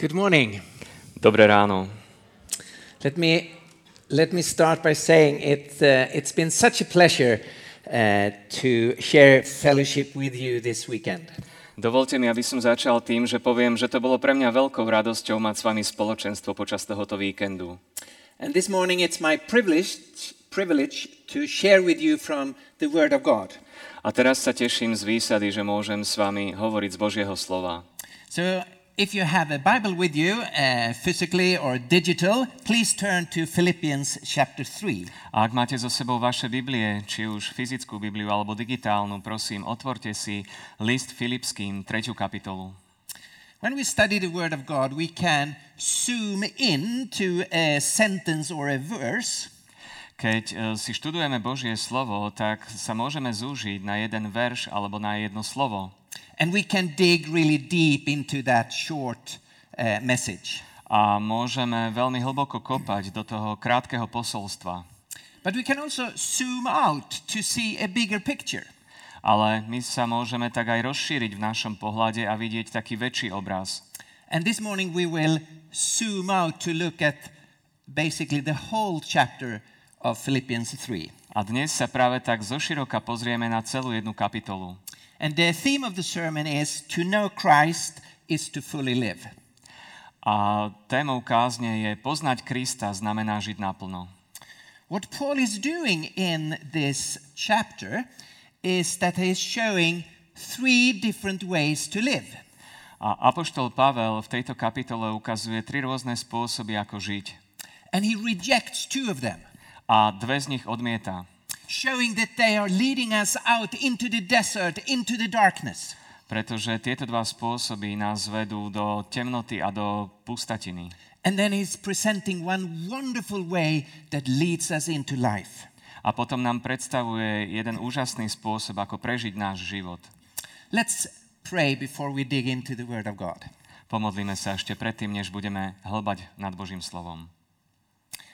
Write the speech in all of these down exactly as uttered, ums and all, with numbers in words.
Good morning. Dobré ráno. Let me let me start by saying it uh, it's been such a pleasure uh, to share fellowship with you this weekend. Dovoľte mi, aby som začal tým, že poviem, že to bolo pre mňa veľkou radosťou mať s vami spoločenstvo počas tohoto víkendu. And this morning it's my privilege privilege to share with you from the word of God. A teraz sa teším z výsady, že môžem s vami hovoriť z Božieho slova. So if you have a Bible with you, uh, physically or digital, please turn to Philippians chapter three. A ak máte so sebou vaše Biblie, či už fyzickú Bibliu alebo digitálnu, prosím, otvorte si list Filipským, tretiu kapitolu. When we study the word of God, we can zoom in to a sentence or a verse. Keď si študujeme Božie slovo, tak sa môžeme zúžiť na jeden verš alebo na jedno slovo. And we can dig really deep into that short uh, message. A môžeme veľmi hlboko kopať do toho krátkeho posolstva. But we can also zoom out to see a bigger picture. Ale my sa môžeme tak aj rozšíriť v našom pohľade a vidieť taký väčší obraz. And this morning we will zoom out to look at basically the whole chapter of Philippians three. A dnes sa práve tak zoširoka pozrieme na celú jednu kapitolu. And the theme of the sermon is to know Christ is to fully live. A témou kázne je poznať Krista znamená žiť naplno. What Paul is doing in this chapter is that he is showing three different ways to live. A apoštol Pavel v tejto kapitole ukazuje tri rôzne spôsoby ako žiť. And he rejects two of them. A dve z nich odmieta. Showing that they are leading us out into the desert, into the darkness. Pretože tieto dva spôsoby nás vedú do temnoty a do pustatiny. And then he's presenting one wonderful way that leads us into life. A potom nám predstavuje jeden úžasný spôsob, ako prežiť náš život. Let's pray before we dig into the word of God. Pomodlíme sa ešte predtým, než budeme hlbať nad Božím slovom.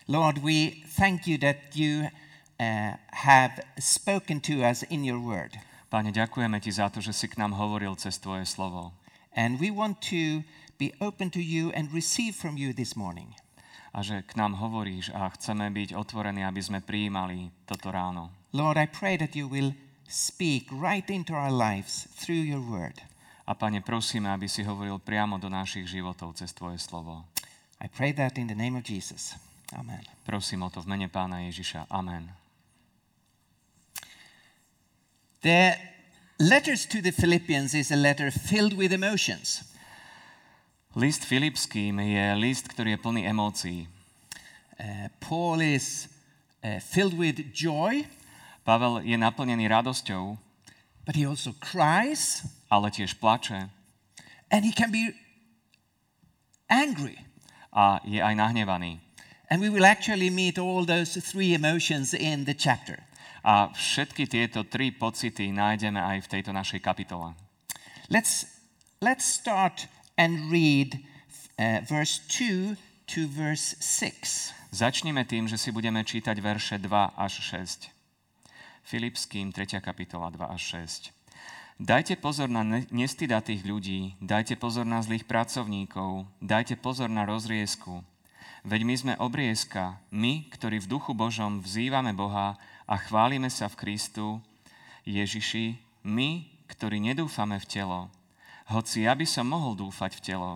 Lord, we thank you that you Uh, have spoken to us in your word. Pane, ďakujeme ti za to, že si k nám hovoril cez tvoje slovo. And we want to be open to you and receive from you this morning. A že k nám hovoríš a chceme byť otvorení, aby sme prijímali toto ráno. Lord, I pray that you will speak right into our lives through your word. A Pane, prosíme, aby si hovoril priamo do našich životov cez tvoje slovo. I pray that in the name of Jesus. Amen. Prosím o to v mene Pána Ježiša. Amen. The letters to the Philippians is a letter filled with emotions. List Filipským je list, ktorý je plný emócií. Uh, Paul is uh, filled with joy. Pavel je naplnený radosťou. But he also cries. Ale tiež plače. And he can be angry. A je aj nahnevaný. And we will actually meet all those three emotions in the chapter. A všetky tieto tri pocity nájdeme aj v tejto našej kapitole. Let's let's start and read uh, verse two to verse six. Začneme tým, že si budeme čítať verše dva až šesť. Filipským tretia kapitola dva až šesť. Dajte pozor na nestydatých ľudí, dajte pozor na zlých pracovníkov, dajte pozor na rozriesku. Veď my sme obriezka, my, ktorí v duchu Božom vzývame Boha a chválime sa v Kristu Ježiši, my, ktorí nedúfame v telo. Hoci ja by som mohol dúfať v telo.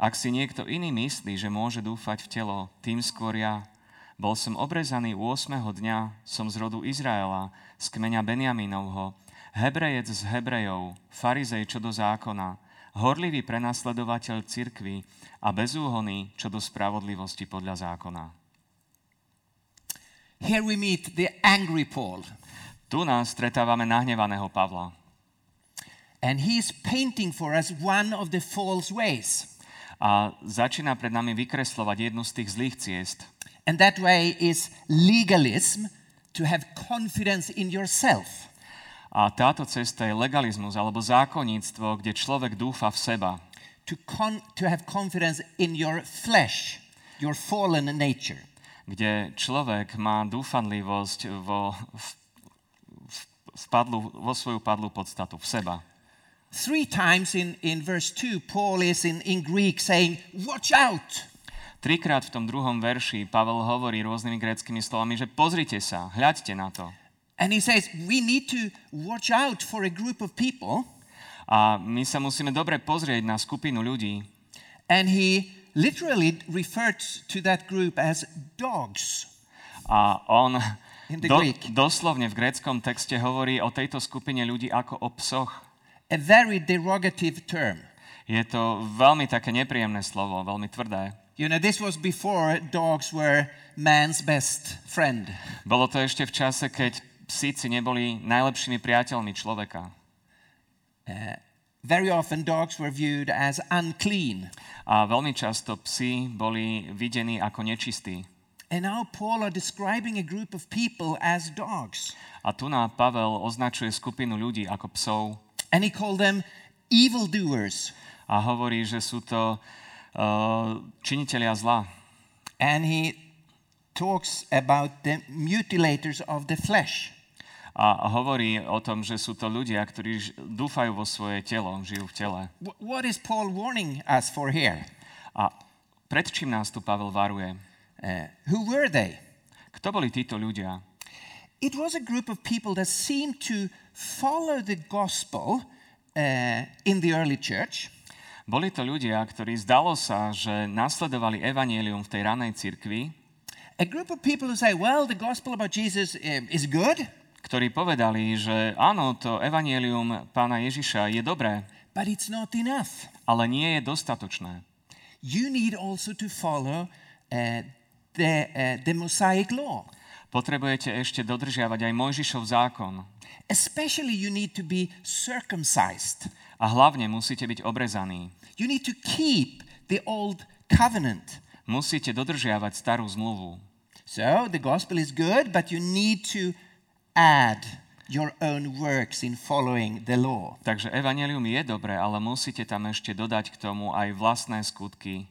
Ak si niekto iný myslí, že môže dúfať v telo, tým skôr ja. Bol som obrezaný ôsmeho dňa, som z rodu Izraela, z kmeňa Benjaminovho, Hebrejec z Hebrejov, farizej čo do zákona, horlivý prenasledovateľ cirkvi a bezúhonný čo do spravodlivosti podľa zákona. Here we meet the angry Paul. Tu nás stretávame nahnevaného Pavla. And he is painting for us one of the false ways. A začína pred nami vykreslovať jednu z tých zlých ciest. And that way is legalism, to have confidence in yourself. A táto cesta je legalizmus alebo zákonníctvo, kde človek dúfa v seba. To, con- to have confidence in your flesh, your fallen nature. Kde človek má dúfanlivosť vo, v, v, v padlu, vo svoju padlú podstatu, v seba. Three times in, in verse two, Paul is in, in Greek saying, watch out. Trikrát v tom druhom verši Pavel hovorí rôznymi gréckymi slovami, že pozrite sa, hľaďte na to. And he says, we need to watch out for a group of people. A my sa musíme dobre pozrieť na skupinu ľudí. And he literally referred to that group as dogs. A on do, doslovne v gréckom texte hovorí o tejto skupine ľudí ako o psoch. A very derogative term. Je to veľmi také nepríjemné slovo, veľmi tvrdé. You know, this was before dogs were man's best friend. Bolo to ešte v čase, keď psíci neboli najlepšími priateľmi človeka. Uh, very often dogs were viewed as unclean. A veľmi často psi boli videní ako nečistí. And now Paul are describing a group of people as dogs. A tu na Pavel označuje skupinu ľudí ako psov. And he called them evildoers. A hovorí, že sú to Uh, činitelia zla. And he talks about the mutilators of the flesh. A hovorí o tom, že sú to ľudia, ktorí dúfajú vo svoje telo, žijú v tele. What is Paul warning us for here? A pred čím nás tu Pavel varuje? Uh, who were they? Kto boli títo ľudia? It was a group of people that seemed to follow the gospel uh, in the early church. Boli to ľudia, ktorí zdalo sa, že nasledovali evanjelium v tej ranej cirkvi. A group of people who say, well, the gospel about Jesus is good. Ktorí povedali, že áno, to evanjelium Pána Ježiša je dobré. But it's not enough. Ale nie je dostatočné. You need also to follow uh, the, uh, the Mosaic law. Potrebujete ešte dodržiavať aj Mojžišov zákon. Especially you need to be circumcised. A hlavne musíte byť obrezaní. You need to keep the old covenant. Musíte dodržiavať starú zmluvu. So the gospel is good, but you need to add your own works in following the law. Takže evanjelium je dobré, ale musíte tam ešte dodať k tomu aj vlastné skutky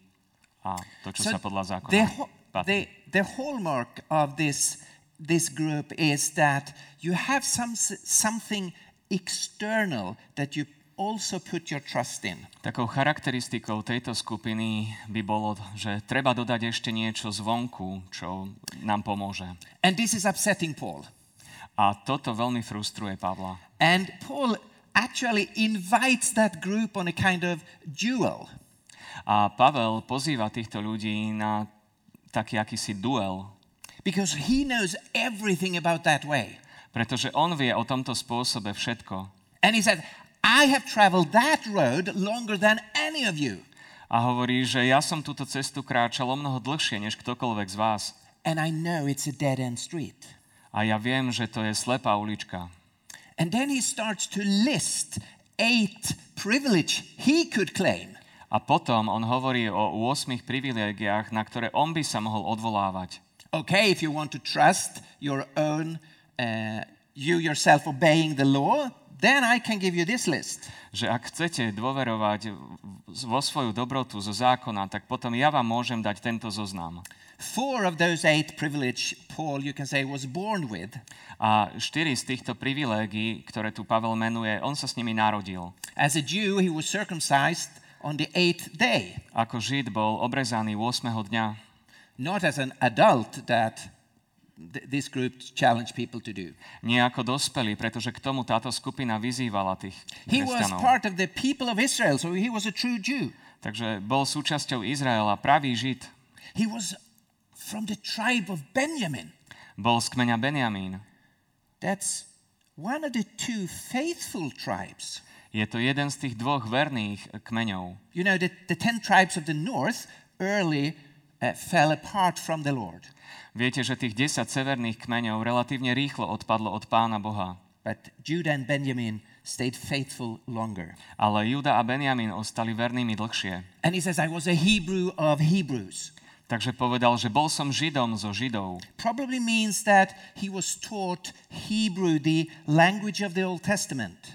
a to, čo so sa podľa zákona the, ho- the, the hallmark of this, this group is that you have some, something external that you also put your trust in. Takou charakteristikou tejto skupiny by bolo, že treba dodať ešte niečo zvonku, čo nám pomôže. And this is upsetting Paul. A toto veľmi frustruje Pavla. And Paul actually invites that group on a kind of duel. A Pavel pozýva týchto ľudí na taký akýsi duel. Because he knows everything about that way. Pretože on vie o tomto spôsobe všetko. And he said, I have traveled that road longer than any of you. A hovorí, že ja som túto cestu kráčal o mnoho dlhšie než ktokoľvek z vás. And I know it's a dead end street. A ja viem, že to je slepá ulička. And then he starts to list eight privilege he could claim. A potom on hovorí o ôsmich privilégiách, na ktoré on by sa mohol odvolávať. Okay, if you want to trust your own uh, you yourself obeying the law, then I can give you this list. Že ak chcete dôverovať vo svoju dobrotu zo zákona, tak potom ja vám môžem dať tento zoznam. Four of those eight privilege Paul, you can say, was born with. A štyri z týchto privilégií, ktoré tu Pavel menuje, on sa s nimi narodil. As a Jew, he was circumcised on the eighth day. Ako Žid bol obrezaný ôsmeho dňa. Not as an adult that this group challenged people to do. Nie ako dospelí, pretože k tomu táto skupina vyzývala tých kresťanov. He was part of the people of Israel, so he was a true Jew. Takže bol súčasťou Izraela, pravý Žid. He was from the tribe of Benjamin. Bol z kmeňa Benjamín. That's one of the two faithful tribes. Je to jeden z tých dvoch verných kmeňov. You know, the, the ten tribes of the north early uh, fell apart from the Lord. Viete, že tých desať severných kmeňov relatívne rýchlo odpadlo od Pána Boha. But Judah and Benjamin stayed faithful longer. Ale Juda a Benjamín ostali vernými dlhšie. And he says, I was a Hebrew of Hebrews. Takže povedal, že bol som Židom zo Židov. Probably means that he was taught Hebrew, the language of the Old Testament.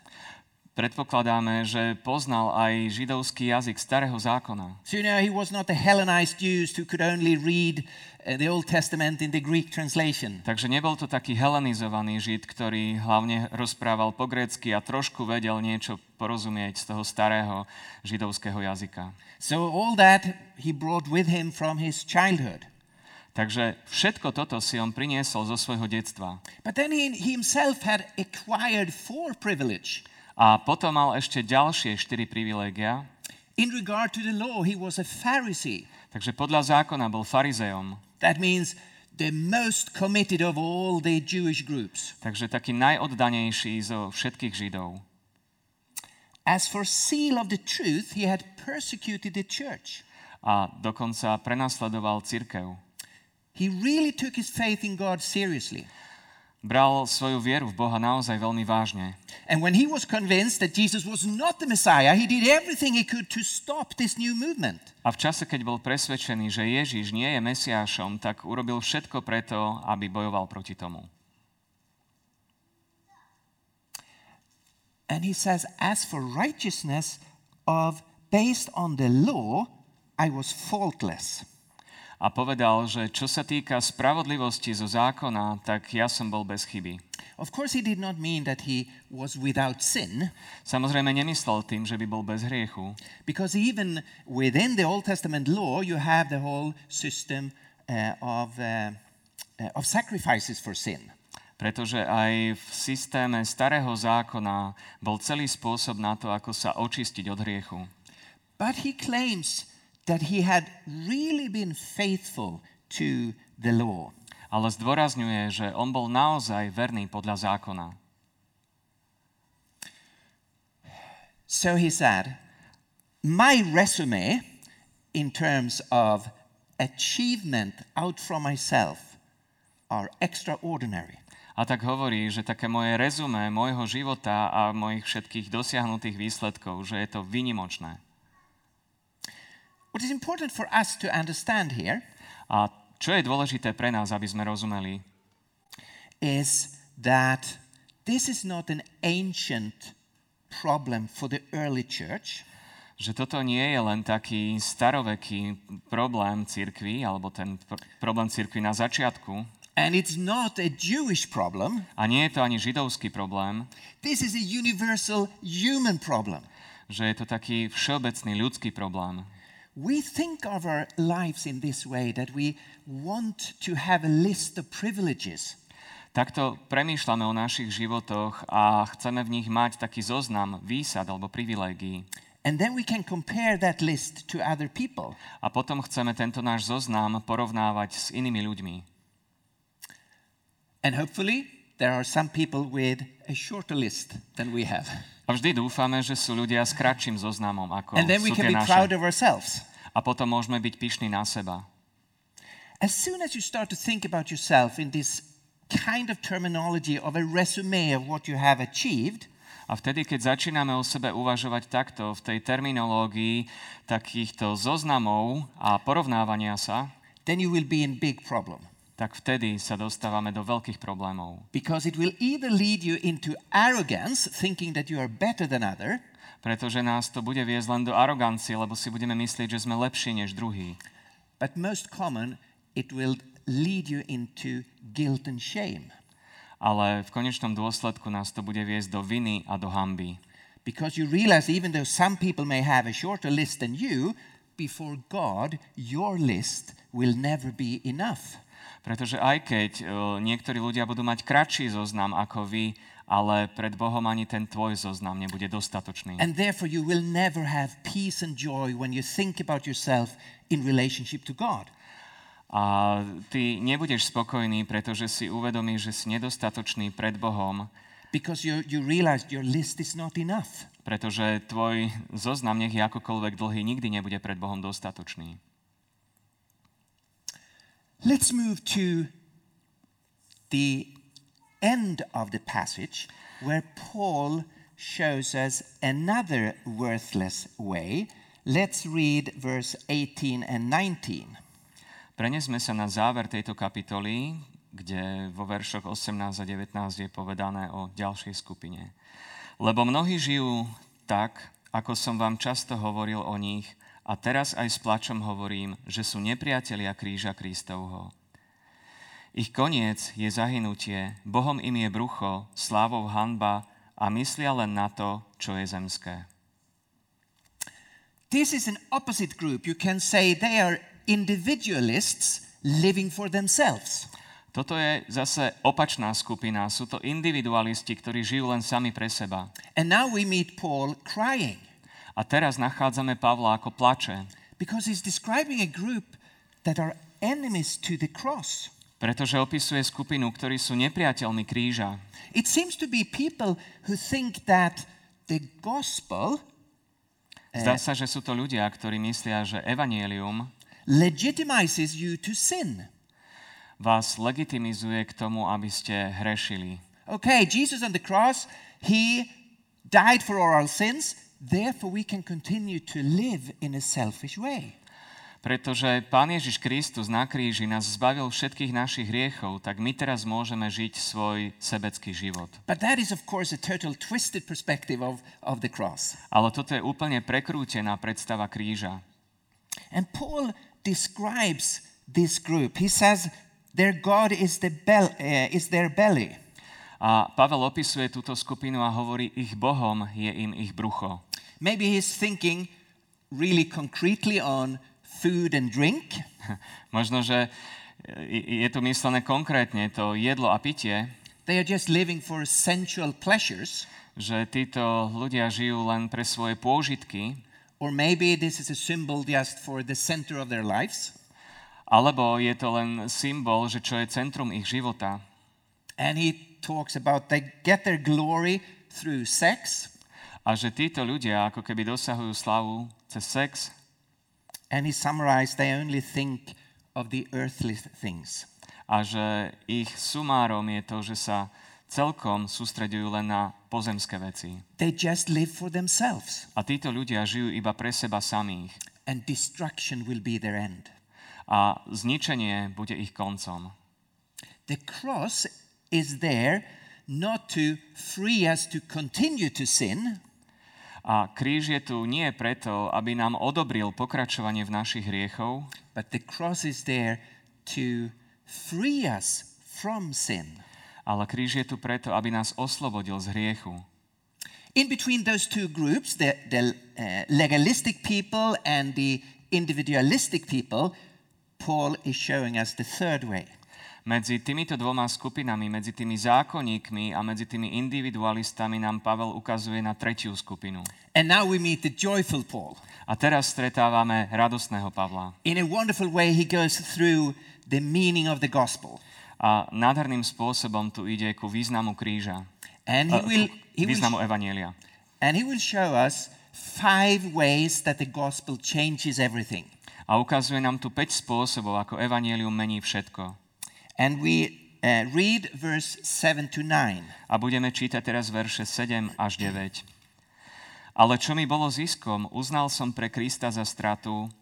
Predpokladáme, že poznal aj židovský jazyk starého zákona. So you know, he was not a Hellenized Jew who could only read the Old Testament in the Greek translation. Takže nebol to taký helenizovaný Žid, ktorý hlavne rozprával po grécky a trošku vedel niečo porozumieť z toho starého židovského jazyka. So all that he brought with him from his childhood. Takže všetko toto si on priniesol zo svojho detstva. But then he himself had acquired four privilege. A potom mal ešte ďalšie štyri privilégia. In regard to the law, he was a Pharisee. Takže podľa zákona bol farizejom. That means the most committed of all the Jewish groups. Takže taký najoddanejší zo všetkých Židov. As for zeal of the truth, he had persecuted the church. A dokonca prenasledoval cirkev. He really took his faith in God seriously. Bral svoju vieru v Boha naozaj veľmi vážne. And when he was convinced that Jesus was not the Messiah, he did everything he could to stop this new movement. A v čase, keď bol presvedčený, že Ježiš nie je Mesiášom, tak urobil všetko preto, aby bojoval proti tomu. And he says, as for righteousness of based on the law, I was faultless. A povedal, že čo sa týka spravodlivosti zo zákona, tak ja som bol bez chyby. Of course he did not mean that he was without sin. Samozrejme nemyslel tým, že by bol bez hriechu. Because even within the Old Testament law you have the whole system uh, of uh, of sacrifices for sin. Pretože aj v systéme starého zákona bol celý spôsob na to, ako sa očistiť od hriechu. But he claims that he had really been faithful to the law. Ale zdôrazňuje, že on bol naozaj verný podľa zákona. So he said, my resume in terms of achievement out from myself are extraordinary. A tak hovorí, že také moje resume môjho života a mojich všetkých dosiahnutých výsledkov, že je to výnimočné. What is important for us to understand here, a čo je dôležité pre nás, aby sme rozumeli, is that this is not an ancient problem for the early church. Že toto nie je len taký staroveký problém cirkvi, alebo ten pr- problém cirkvi na začiatku. And it's not a Jewish problem. A nie je to ani židovský problém. This is a universal human problem. Že je to taký všeobecný ľudský problém. We think of our lives in this way, that we want to have a list of privileges. Takto premýšľame o našich životoch a chceme v nich mať taký zoznam výsad alebo privilégií. And then we can compare that list to other people. A potom chceme tento náš zoznam porovnávať s inými ľuďmi. And hopefully there are some people with a shorter list than we have. A vždy dúfame, že sú ľudia s kratším zoznamom, ako sú tie naše. A potom môžeme byť pyšní na seba. As soon as you start to think about yourself in this kind of terminology of a resume of what you have achieved, a vtedy, keď začíname o sebe uvažovať takto, v tej terminológii takýchto zoznamov a porovnávania sa, then you will be in big problem. Tak vtedy sa dostávame do veľkých problémov. Because it will either lead you into arrogance, thinking that you are better than other. Pretože nás to bude viesť len do arogancie, lebo si budeme myslieť, že sme lepší než druhý. But most common, it will lead you into guilt and shame. Ale v konečnom dôsledku nás to bude viesť do viny a do hanby. Because you realize even though some people may have a shorter list than you, before God, your list will never be enough. Pretože aj keď uh, niektorí ľudia budú mať kratší zoznam ako vy, ale pred Bohom ani ten tvoj zoznam nebude dostatočný. And therefore you will never have peace and joy when you think about yourself in relationship to God. A ty nebudeš spokojný, pretože si uvedomíš, že si nedostatočný pred Bohom. Because you you realize your list is not enough. Pretože tvoj zoznam, nech je akokoľvek dlhý, nikdy nebude pred Bohom dostatočný. Let's move to the end of the passage where Paul shows us another worthless way. Let's read verse eighteen and nineteen. Prenesme sa na záver tejto kapitoly, kde vo veršoch osemnásť a devätnásť je povedané o ďalšej skupine. Lebo mnohí žijú tak, ako som vám často hovoril o nich, a teraz aj s plačom hovorím, že sú nepriatelia kríža Kristovho. Ich koniec je zahynutie, Bohom im je brucho, slávou hanba a myslia len na to, čo je zemské. This is an opposite group. You can say they are individualists living for themselves. Toto je zase opačná skupina. Sú to individualisti, ktorí žijú len sami pre seba. And now we meet Paul crying. A teraz nachádzame Pavla, ako plače. Because he's describing a group that are enemies to the cross. Pretože opisuje skupinu, ktorí sú nepriateľmi kríža. It seems to be people who think that the gospel. Zdá sa, že sú to ľudia, ktorí myslia, že evanjelium legitimizes you to sin. Vás legitimizuje k tomu, aby ste hrešili. Okay, Jesus on the cross, he died for our sins, therefore we can continue to live in a selfish way. Pretože Pán Ježiš Kristus na kríži nás zbavil všetkých našich hriechov, tak my teraz môžeme žiť svoj sebecký život. But that is of course a total twisted perspective of, of the cross. Ale toto je úplne prekrútená predstava kríža. And Paul describes this group. He says their God is, the bel- uh, is their belly. A Pavel opisuje túto skupinu a hovorí, ich Bohom je im ich brucho. Maybe he's thinking really concretely on food and drink. Možno, že je tu myslené konkrétne to jedlo a pitie. They are just living for sensual pleasures. Že títo ľudia žijú len pre svoje pôžitky. Or maybe this is a symbol just for the center of their lives. Alebo je to len symbol, že čo je centrum ich života. And he talks about they get their glory through sex. A že títo ľudia ako keby dosahujú slávu cez sex. And he summarized they only think of the earthly things. A že ich sumárom je to, že sa celkom sústreďujú len na pozemské veci. They just live for themselves. A títo ľudia žijú iba pre seba samých. And destruction will be their end. A zničenie bude ich koncom. The cross is there not to free us to continue to sin. A kríž je tu nie preto, aby nám odobril pokračovanie v našich hriechov, but the cross is there to free us from sin. Ale kríž je tu preto, aby nás oslobodil z hriechu. In between those two groups, the, the uh, legalistic people and the individualistic people, Paul is showing us the third way. Medzi týmito dvoma skupinami, medzi tými zákonníkmi a medzi tými individualistami nám Pavel ukazuje na tretiu skupinu. And now we meet the joyful Paul. A teraz stretávame radostného Pavla. In a wonderful way he goes through the meaning of the gospel. A nádherným spôsobom tu ide ku významu kríža. And he will, he významu will, evanjelia. And he will show us five ways that the gospel changes everything. A ukazuje nám tu päť spôsobov, ako evanjelium mení všetko. And we uh, read verse seven to nine. A budeme čítať teraz verše sedem až deväť. Ale čo mi bolo ziskom, uznal som pre Krista za stratu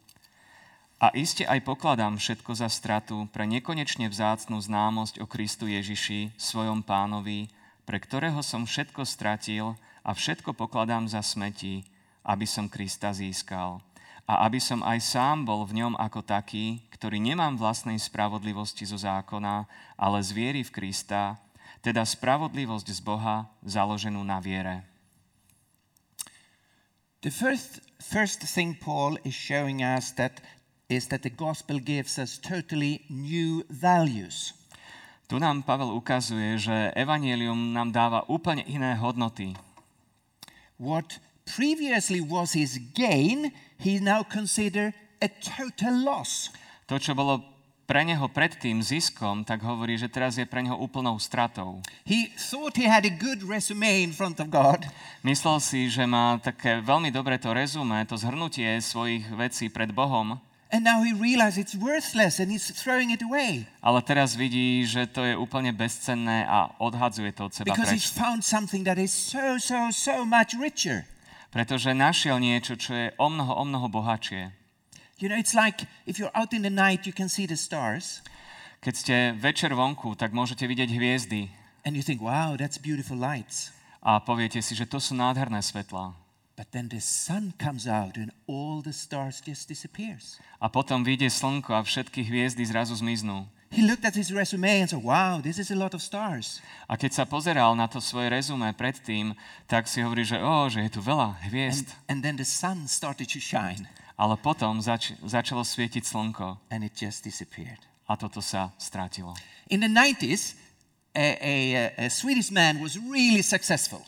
a iste aj pokladám všetko za stratu pre nekonečne vzácnu známosť o Kristu Ježiši, svojom pánovi, pre ktorého som všetko stratil a všetko pokladám za smeti, aby som Krista získal. A aby som aj sám bol v ňom ako taký, ktorý nemám vlastnej spravodlivosti zo zákona, ale z viery v Krista, teda spravodlivosť z Boha, založenú na viere. The first, first thing Paul is showing us that is that the gospel gives us totally new values. Tu nám Pavel ukazuje, že evanjelium nám dáva úplne iné hodnoty. What previously was his gain, he now consider a total loss. To, čo bolo pre neho predtým ziskom, tak hovorí, že teraz je pre neho úplnou stratou. He thought he had a good resume in front of God. Myslel si, že má také veľmi dobré to rezume, to zhrnutie svojich vecí pred Bohom. And now he realizes it's worthless and he's throwing it away. Ale teraz vidí, že to je úplne bezcenné a odhadzuje to od seba preč. Because he's found something that is so so so much richer. Pretože našiel niečo, čo je o mnoho, o mnoho bohatšie. You know, it's like if you're out in the night, you can see the stars. Keď ste večer vonku, tak môžete vidieť hviezdy. And you think, wow, that's beautiful lights. a poviete si, že to sú nádherné svetlá. But then the sun comes out and all the stars just disappears. A potom vyjde slnko a všetky hviezdy zrazu zmiznú. He looked at his resume and said, wow, this is a lot of stars. A keď sa pozeral na to svoje rezumé predtým, tak si hovorí, že ó, oh, že je tu veľa hviezd. And, and then the sun started to shine. Ale potom zač- začalo svietiť slnko. And it just disappeared. A toto sa strátilo. In the nineties, a, a, a Swedish man was really successful.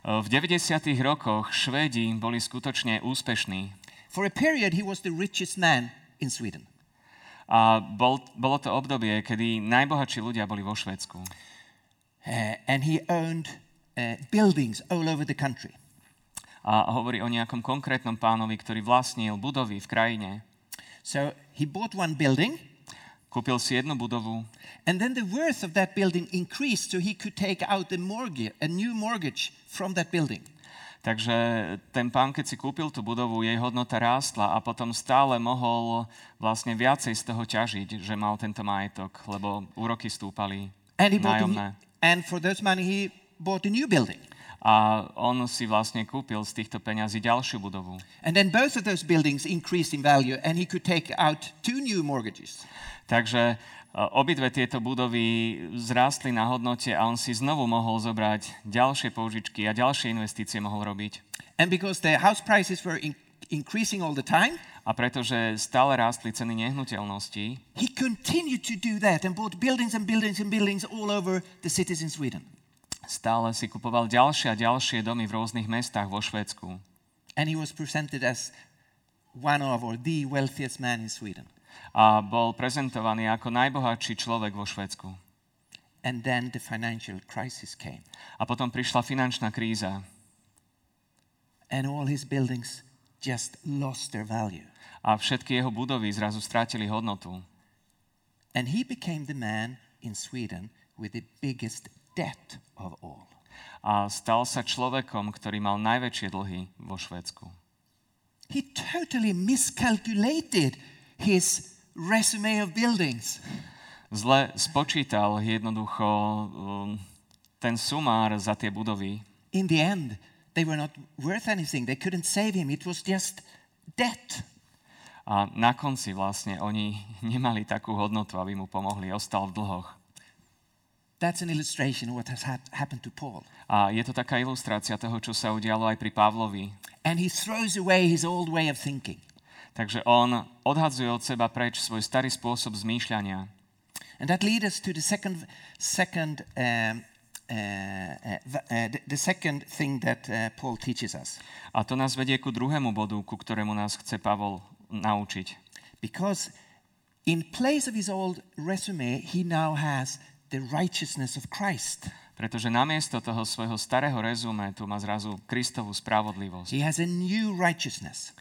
V deväťdesiatych rokoch Švédi boli skutočne úspešní. For a period he was the richest man in Sweden. A bol, bolo to obdobie, kedy najbohatší ľudia boli vo Švédsku. Uh, and he owned uh, buildings all over the country. A hovorí o nejakom konkrétnom pánovi, ktorý vlastnil budovy v krajine. So he bought one building. Kúpil si jednu budovu. And then the worth of that building increased so he could take out the mortgage, a new mortgage from that building. Takže ten pán, keď si kúpil tú budovu, jej hodnota rástla a potom stále mohol vlastne viacej z toho ťažiť, že mal tento majetok, lebo úroky stúpali, nájomné. And for that money he bought a new building. A on si vlastne kúpil z týchto peňazí ďalšiu budovu. And then both of those buildings increased in value and he could take out two new mortgages. Takže obidve tieto budovy zrástli na hodnote a on si znovu mohol zobrať ďalšie použičky a ďalšie investície mohol robiť. And because the house prices were in- increasing all the time, a pretože stále rástli ceny nehnuteľností, he continued to do that and bought buildings and buildings and buildings all over the cities in Sweden. Stále si kupoval ďalšie a ďalšie domy v rôznych mestách vo Švédsku. And he was presented as one of or the wealthiest man in Sweden. A bol prezentovaný ako najbohatší človek vo Švédsku. And then the financial crisis came. A potom prišla finančná kríza. And all his buildings just lost their value. A všetky jeho budovy zrazu strátili hodnotu. And he became the man in Sweden with the biggest debt of all. A stal sa človekom, ktorý mal najväčšie dlhy vo Švédsku. He totally miscalculated his resume of buildings. Zle spočítal jednoducho um, ten sumár za tie budovy. In the end, they were not worth anything. They couldn't save him. It was just debt. A na konci vlastne oni nemali takú hodnotu, aby mu pomohli. Ostal v dlhoch. That's an illustration of what has happened to Paul. A je to taká ilustrácia toho, čo sa udialo aj pri Pavlovi. And he throws away his old way of thinking. Takže on odhadzuje od seba preč svoj starý spôsob zmýšľania. And that leads us to the second second um, uh, uh, the second thing that uh, Paul teaches us. A to nás vedie ku druhému bodu, ku ktorému nás chce Pavol naučiť. Because in place of his old resume, he now has the righteousness of Christ. Pretože namiesto toho svojho starého rezume tu má zrazu Kristovu spravodlivosť. He has a new righteousness.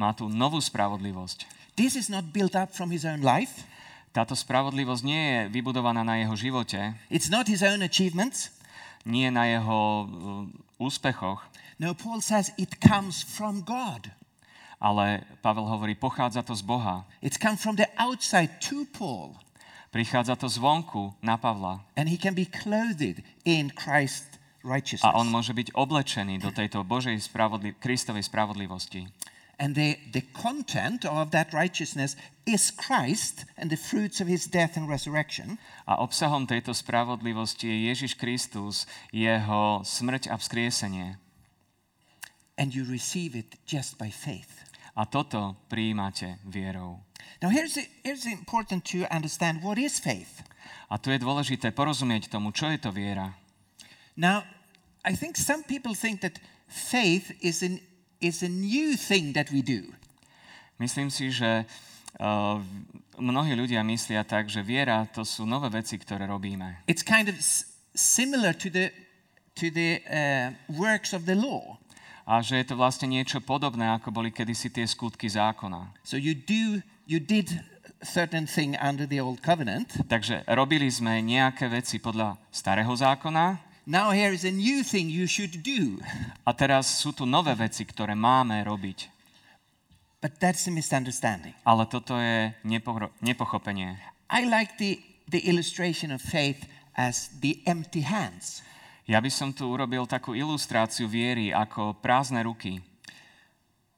Má tu novú spravodlivosť. This is not built up from his own life. Táto spravodlivosť nie je vybudovaná na jeho živote. It's not his own achievements. Nie na jeho úspechoch. No, Paul says it comes from God. Ale Pavel hovorí, pochádza to z Boha. It's come from the outside to Paul. Prichádza to zvonku na Pavla. And he can be clothed in Christ's righteousness. A on môže byť oblečený do tejto Božej spravodli- Kristovej spravodlivosti. And the the content of that righteousness is Christ and the fruits of his death and resurrection. A obsahom tejto spravodlivosti je Ježiš Kristus, jeho smrť a vzkriesenie. And you receive it just by faith. A toto prijímate vierou. Now here's it's important to understand what is faith. A tu je dôležité porozumieť tomu, čo je to viera. Now I think some people think that faith is an is a new thing that we do. Myslím si, že uh, mnohí ľudia myslia tak, že viera to sú nové veci, ktoré robíme. It's kind of similar to the to the uh, works of the law. A že je to vlastne niečo podobné, ako boli kedysi tie skutky zákona. So you do, you did certain thing under the old covenant. Takže robili sme nejaké veci podľa starého zákona. Now here is a new thing you should do. A teraz sú tu nové veci, ktoré máme robiť. But that's a misunderstanding. Ale toto je nepo- nepochopenie. I like the the illustration of faith as the empty hands. Ja by som tu urobil takú ilustráciu viery ako prázdne ruky.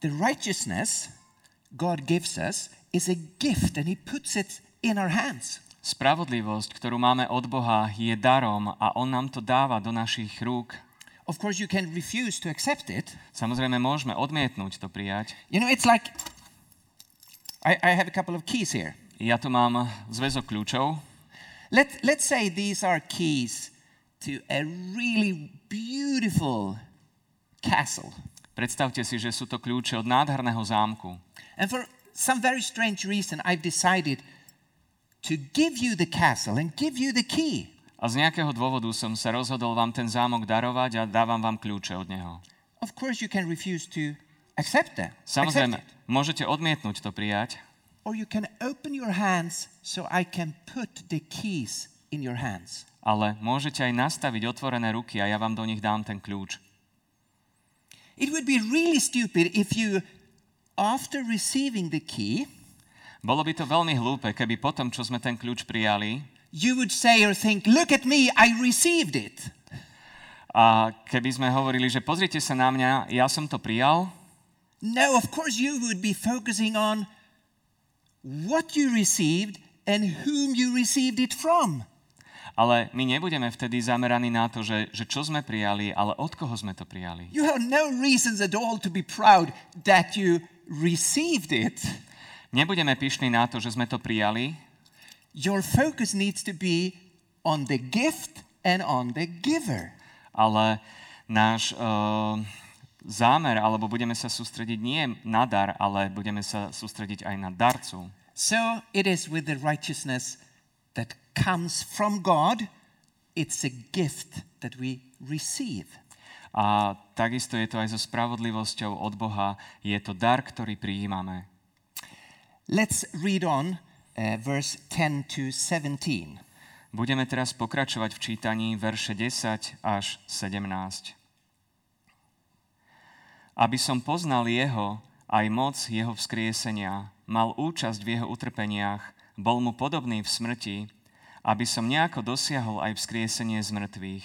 The righteousness God gives us is a gift and he puts it in our hands. Spravodlivosť, ktorú máme od Boha, je darom a on nám to dáva do našich rúk. Of course you can refuse to accept it. Samozrejme môžeme odmietnúť to prijať. You know, it's like I, I have a couple of keys here. Ja tu mám zväzok kľúčov. Let, let's say these are keys to a really beautiful castle. Predstavte si, že sú to kľúče od nádherného zámku. And for some very strange reason I've decided to give you the castle and give you the key. A z nejakého dôvodu som sa rozhodol vám ten zámok darovať a dávam vám kľúče od neho. Of course you can refuse to accept that. Samozrejme, môžete odmietnúť to prijať. Or you can open your hands so I can put the keys in your hands. Ale môžete aj nastaviť otvorené ruky a ja vám do nich dám ten kľúč. It would be really stupid if you after receiving the key. Bolo by to veľmi hlúpe, keby potom, čo sme ten kľúč prijali, you would say or think, look at me, I received it. A keby sme hovorili, že pozrite sa na mňa, ja som to prijal. No, of course you would be focusing on what you received and whom you received it from. Ale my nebudeme vtedy zameraní na to, že, že čo sme prijali, ale od koho sme to prijali. You have no reasons at all to be proud that you received it. Nebudeme pyšní na to, že sme to prijali. Your focus needs to be on the gift and on the giver. Ale náš uh, zámer, alebo budeme sa sústrediť nie na dar, ale budeme sa sústrediť aj na darcu. So it is with the righteousness that comes from God. It's a gift that we receive. A takisto je to aj so spravodlivosťou od Boha. Je to dar, ktorý prijímame. Let's read on uh, verse ten to seventeen. Budeme teraz pokračovať v čítaní verše desať až sedemnásť. Aby som poznal jeho, aj moc jeho vzkriesenia, mal účasť v jeho utrpeniach, bol mu podobný v smrti, aby som nejako dosiahol aj vzkriesenie z mŕtvych.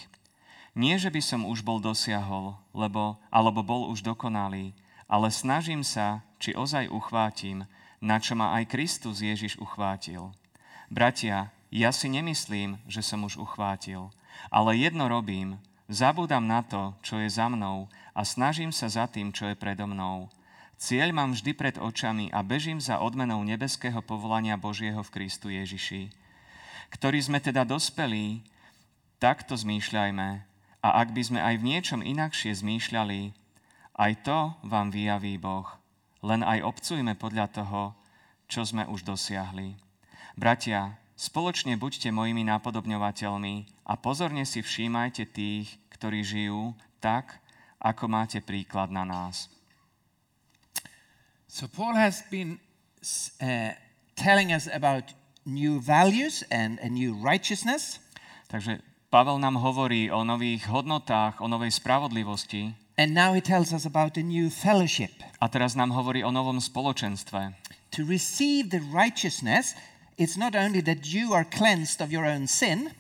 Nie, že by som už bol dosiahol, lebo, alebo bol už dokonalý, ale snažím sa, či ozaj uchvátim, na čo ma aj Kristus Ježiš uchvátil. Bratia, ja si nemyslím, že som už uchvátil, ale jedno robím, zabúdam na to, čo je za mnou a snažím sa za tým, čo je predo mnou. Cieľ mám vždy pred očami a bežím za odmenou nebeského povolania Božieho v Kristu Ježiši. Ktorí sme teda dospelí, takto zmýšľajme, a ak by sme aj v niečom inakšie zmýšľali, aj to vám vyjaví Boh. Len aj obcujme podľa toho, čo sme už dosiahli. Bratia, spoločne buďte mojimi napodobňovateľmi a pozorne si všímajte tých, ktorí žijú tak, ako máte príklad na nás. So Paul has been uh, telling us about new values and a new righteousness. Takže Pavel nám hovorí o nových hodnotách, o novej spravodlivosti. And now he tells us about a new fellowship. A teraz nám hovorí o novom spoločenstve. To receive the righteousness, it's not only that you are cleansed of your own sin.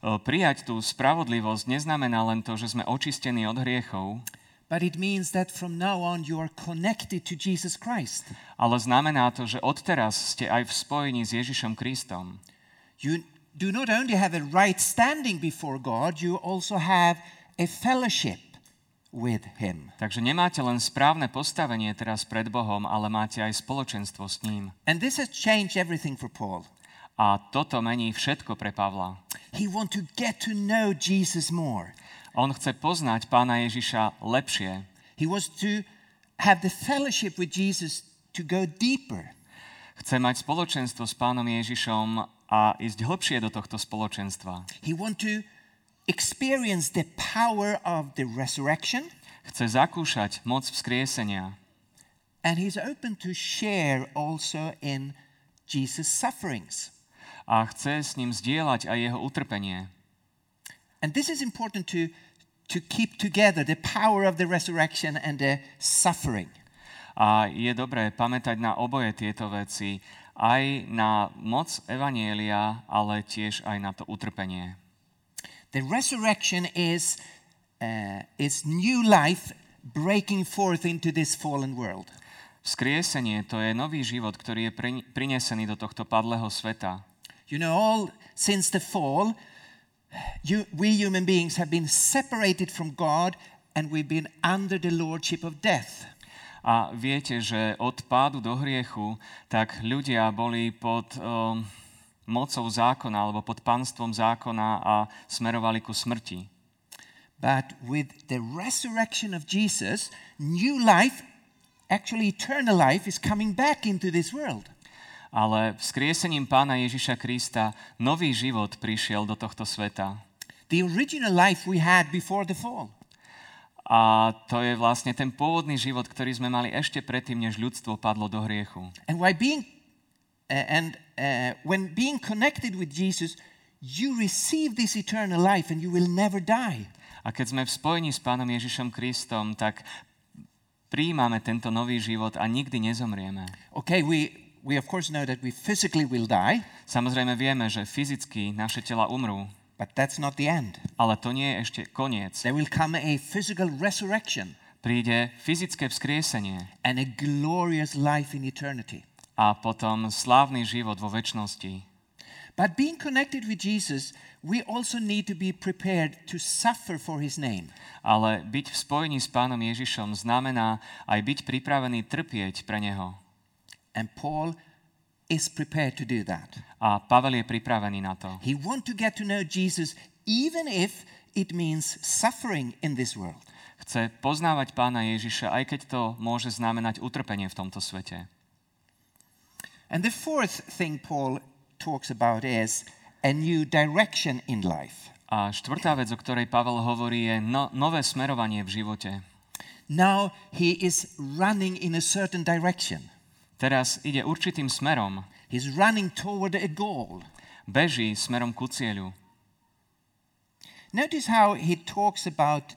Prijať tú spravodlivosť neznamená len to, že sme očistení od hriechov. But it means that from now on you are connected to Jesus Christ. Ale znamená to, že odteraz ste aj v spojení s Ježišom Kristom. You do not only have a right standing before God, you also have a fellowship with him. Takže nemáte len správne postavenie teraz pred Bohom, ale máte aj spoločenstvo s ním. And this has changed everything for Paul. A toto mení všetko pre Pavla. He want to get to know Jesus more. On chce poznať Pána Ježiša lepšie. He wants to have the fellowship with Jesus to go deeper. Chce mať spoločenstvo s Pánom Ježišom a ísť hlbšie do tohto spoločenstva. He want to experience the power of the resurrection. Chce zakúšať moc vzkriesenia. And he's open to share also in Jesus' sufferings. A chce s ním zdieľať aj jeho utrpenie. And this is important to to keep together the power of the resurrection and the suffering. A je dobré pamätať na oboje tieto veci, aj na moc evanjelia, ale tiež aj na to utrpenie. The resurrection is, uh, is new life breaking forth into this fallen world. Vzkriesenie, to je nový život, ktorý je prinesený do tohto padlého sveta. You know, all since the fall, you, we human beings have been separated from God and we've been under the lordship of death. A viete, že od pádu do hriechu, tak ľudia boli pod um, mocou zákona alebo pod panstvom zákona a smerovali ku smrti. But with the resurrection of Jesus, new life, actually eternal life, is coming back into this world. Ale vzkriesením Pána Ježiša Krista nový život prišiel do tohto sveta. The original life we had before the fall. A to je vlastne ten pôvodný život, ktorý sme mali ešte predtým, než ľudstvo padlo do hriechu. And by being uh, and uh, when being connected with Jesus, you receive this eternal life and you will never die. A keď sme v spojení s Pánom Ježišom Kristom, tak prijímame tento nový život a nikdy nezomrieme. Okay, we, we of course know that we physically will die. Samozrejme vieme, že fyzicky naše tela umrú. But that's not the end. Ale to nie je ešte koniec. There will come a physical resurrection. Príde fyzické vzkriesenie. And a glorious life in eternity. A potom slávny život vo večnosti. But being connected with Jesus, we also need to be prepared to suffer for his name. Ale byť v spojení s Pánom Ježišom znamená aj byť pripravený trpieť pre neho. And Paul is prepared to do that. A Pavel je pripravený na to. He want to get to know Jesus even if it means suffering in this world. Chce poznávať Pána Ježiša, aj keď to môže znamenať utrpenie v tomto svete. And the fourth thing Paul talks about is a new direction in life. A štvrtá vec, o ktorej Pavel hovorí, je no, nové smerovanie v živote. Now he is running in a certain direction. Teraz ide určitým smerom. He's running toward a goal. Beží smerom ku cieľu. Notice how he talks about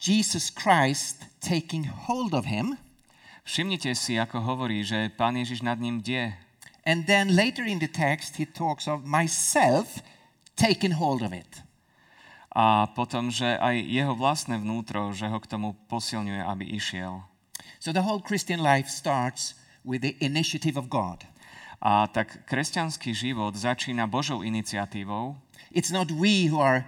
Jesus Christ taking hold of him. Všimnite si, ako hovorí, že Pán Ježiš nad ním bdie. And then later in the text he talks of myself taking hold of it. A potom, že aj jeho vlastné vnútro, že ho k tomu posilňuje, aby išiel. So the whole Christian life starts with the initiative of God. A tak kresťanský život začína Božou iniciatívou. It's not we who are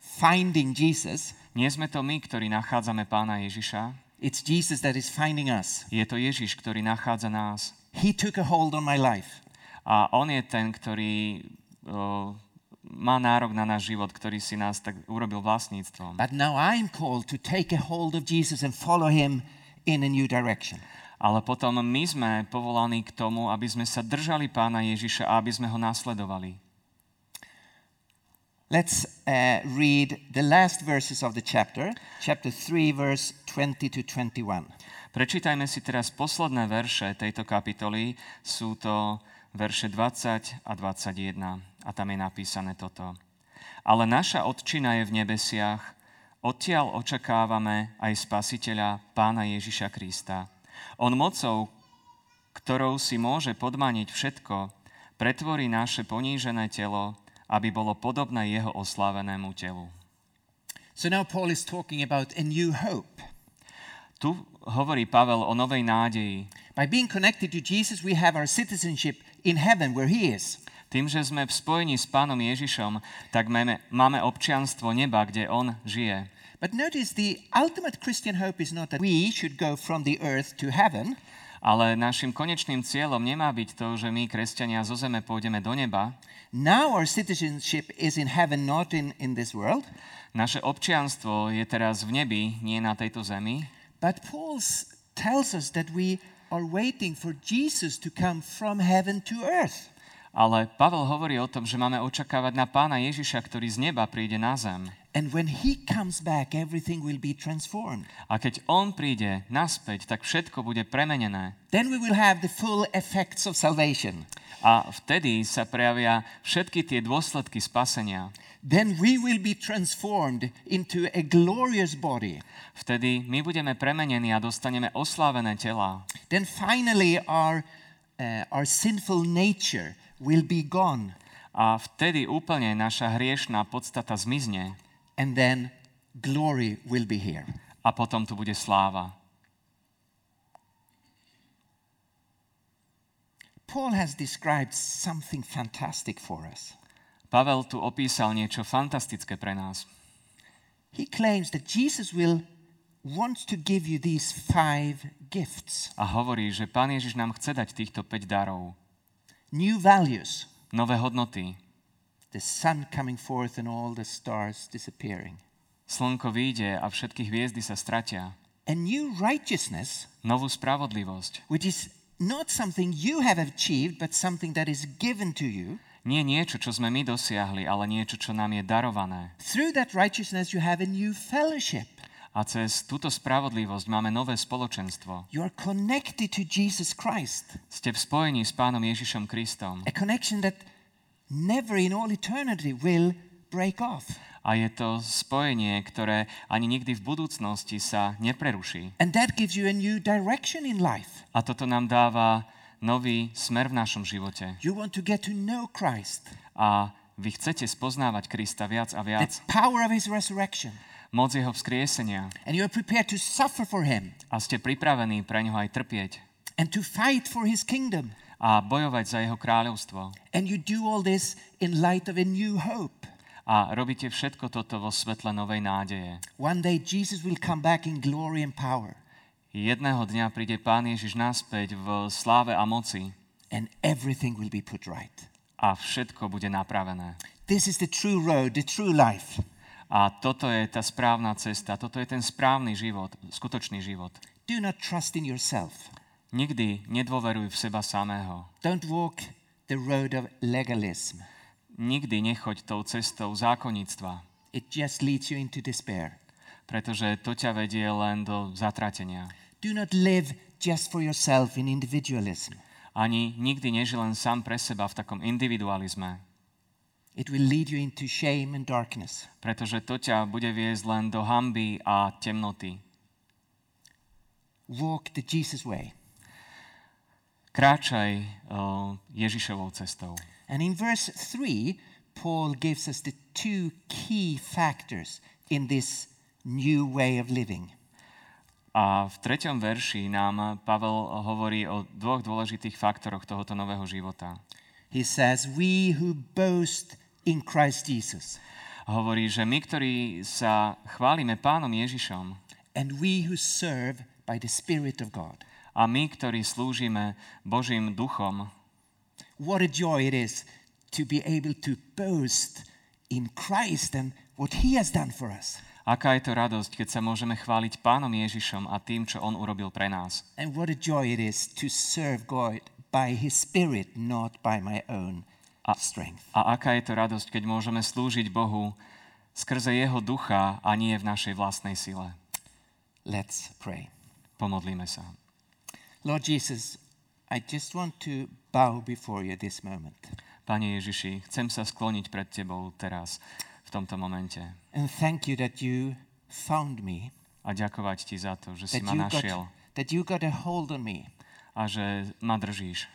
finding Jesus. Nie sme to my, ktorí nachádzame Pána Ježiša. It's Jesus that is finding us. Je to Ježiš, ktorý nachádza nás. He took a hold on my life. A on je ten, ktorý uh, má nárok na náš život, ktorý si nás tak urobil vlastníctvom. But now I'm called to take a hold of Jesus and follow him in a new direction. Ale potom my sme povolaní k tomu, aby sme sa držali Pána Ježiša a aby sme ho nasledovali. Let's uh, read the last verses of the chapter, chapter three, verse twenty to twenty-one. Prečítajme si teraz posledné verše tejto kapitoly, sú to verše dvadsať a dvadsaťjeden a tam je napísané toto. Ale naša Otčina je v nebesiach, odtiaľ očakávame aj Spasiteľa, Pána Ježiša Krista. On mocou, ktorou si môže podmaniť všetko, pretvorí naše ponížené telo, aby bolo podobné jeho oslávenému telu. So now Paul is talking about a new hope. Tu hovorí Pavel o novej nádeji. By being connected to Jesus we have our citizenship in heaven where he is. Tým, že sme v spojení s Pánom Ježišom, tak máme, máme občianstvo neba, kde on žije. But notice the ultimate Christian hope is not that we should go from the earth to heaven. Ale našim konečným cieľom nemá byť to, že my, kresťania, zo zeme pôjdeme do neba. Now our citizenship is in heaven, not in, in this world. Naše občianstvo je teraz v nebi, nie na tejto zemi. But Paul tells us that we are waiting for Jesus to come from heaven to earth. Ale Pavel hovorí o tom, že máme očakávať na Pána Ježiša, ktorý z neba príde na zem. And when he comes back, everything will be transformed. A keď on príde naspäť, tak všetko bude premenené. Then we will have the full effects of salvation. A vtedy sa prejavia všetky tie dôsledky spasenia. Then we will be transformed into a glorious body. Vtedy my budeme premenení a dostaneme oslávené tela. Then finally our uh, our sinful nature will be gone. A vtedy úplne naša hriešná podstata zmizne. And then glory will be here. A potom tu bude sláva. Paul has described something fantastic for us. Pavel tu opísal niečo fantastické pre nás. He claims that Jesus will wants to give you these five gifts. A hovorí, že Pán Ježiš nám chce dať týchto päť darov. New values. Nové hodnoty. The sun coming forth and all the stars disappearing. Slnko vyjde a všetky hviezdy sa stratia. A new righteousness. Novú spravodlivosť. Which is not something you have achieved, but something that is given to you. Nie niečo, čo sme my dosiahli, ale niečo, čo nám je darované. Through that righteousness you have a new fellowship. A cez túto spravodlivosť máme nové spoločenstvo. You are connected to Jesus Christ. Ste v spojení s Pánom Ježišom Kristom. A connection that never in all eternity will break off. A je to spojenie, ktoré ani nikdy v budúcnosti sa nepreruší. And that gives you a new direction in life. A toto nám dáva nový smer v našom živote. You want to get to know Christ. A vy chcete spoznávať Krista viac a viac. The power of his resurrection. Moc jeho vzkriesenia. And you are prepared to suffer for him. A ste pripravení pre neho aj trpieť. And to fight for his kingdom. A bojovať za jeho kráľovstvo. And you do all this in light of a new hope. A robíte všetko toto vo svetle novej nádeje. One day Jesus will come back in glory and power. Jedného dňa príde Pán Ježiš naspäť v sláve a moci. And everything will be put right. A všetko bude napravené. This is the true road, the true life. A toto je tá správna cesta, toto je ten správny život, skutočný život. Do not trust in yourself. Nikdy nedôveruj v seba samého. Don't walk the road of legalism. Nikdy nechoď tou cestou zákonníctva. It just leads you into despair. Pretože to ťa vedie len do zatratenia. Do not live just for yourself in individualism. Ani nikdy neži len sám pre seba v takom individualizme. It will lead you into shame and darkness. Pretože to ťa bude viesť len do hanby a temnoty. Walk the Jesus way. Kráčaj uh, Ježišovou cestou. And in verse three, Paul gives us the two key factors in this new way of living. A v treťom verši nám Pavel hovorí o dvoch dôležitých faktoroch tohoto nového života. He says, we who boast in Christ Jesus. Hovorí, že my, ktorí sa chválime Pánom Ježišom, and we who serve by the Spirit of God. A my, ktorí slúžime Božím duchom. What a joy it is to be able to boast in Christ and what he has done for us. Aká je to radosť, keď sa môžeme chváliť Pánom Ježišom a tým, čo on urobil pre nás. And what a joy it is to serve God by his Spirit, not by my own strength. A aká je to radosť, keď môžeme slúžiť Bohu skrze jeho ducha a nie v našej vlastnej sile. Let's pray. Pomodlíme sa. Lord Jesus, I just want to bow before you this moment. Pane Ježiši, chcem sa skloniť pred tebou teraz v tomto momente. And thank you that you found me. A ďakovať ti za to, že si ma našiel. That you got a hold on me. A že ma držíš.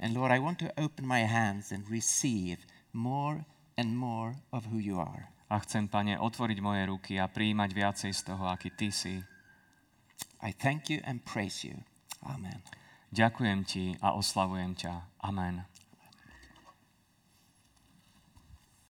And Lord, I want to open my hands and receive more and more of who you are. A chcem, Pane, otvoriť moje ruky a prijímať viacej z toho, aký ty si. I thank you and praise you. Amen. Ďakujem ti a oslavujem ťa. Amen.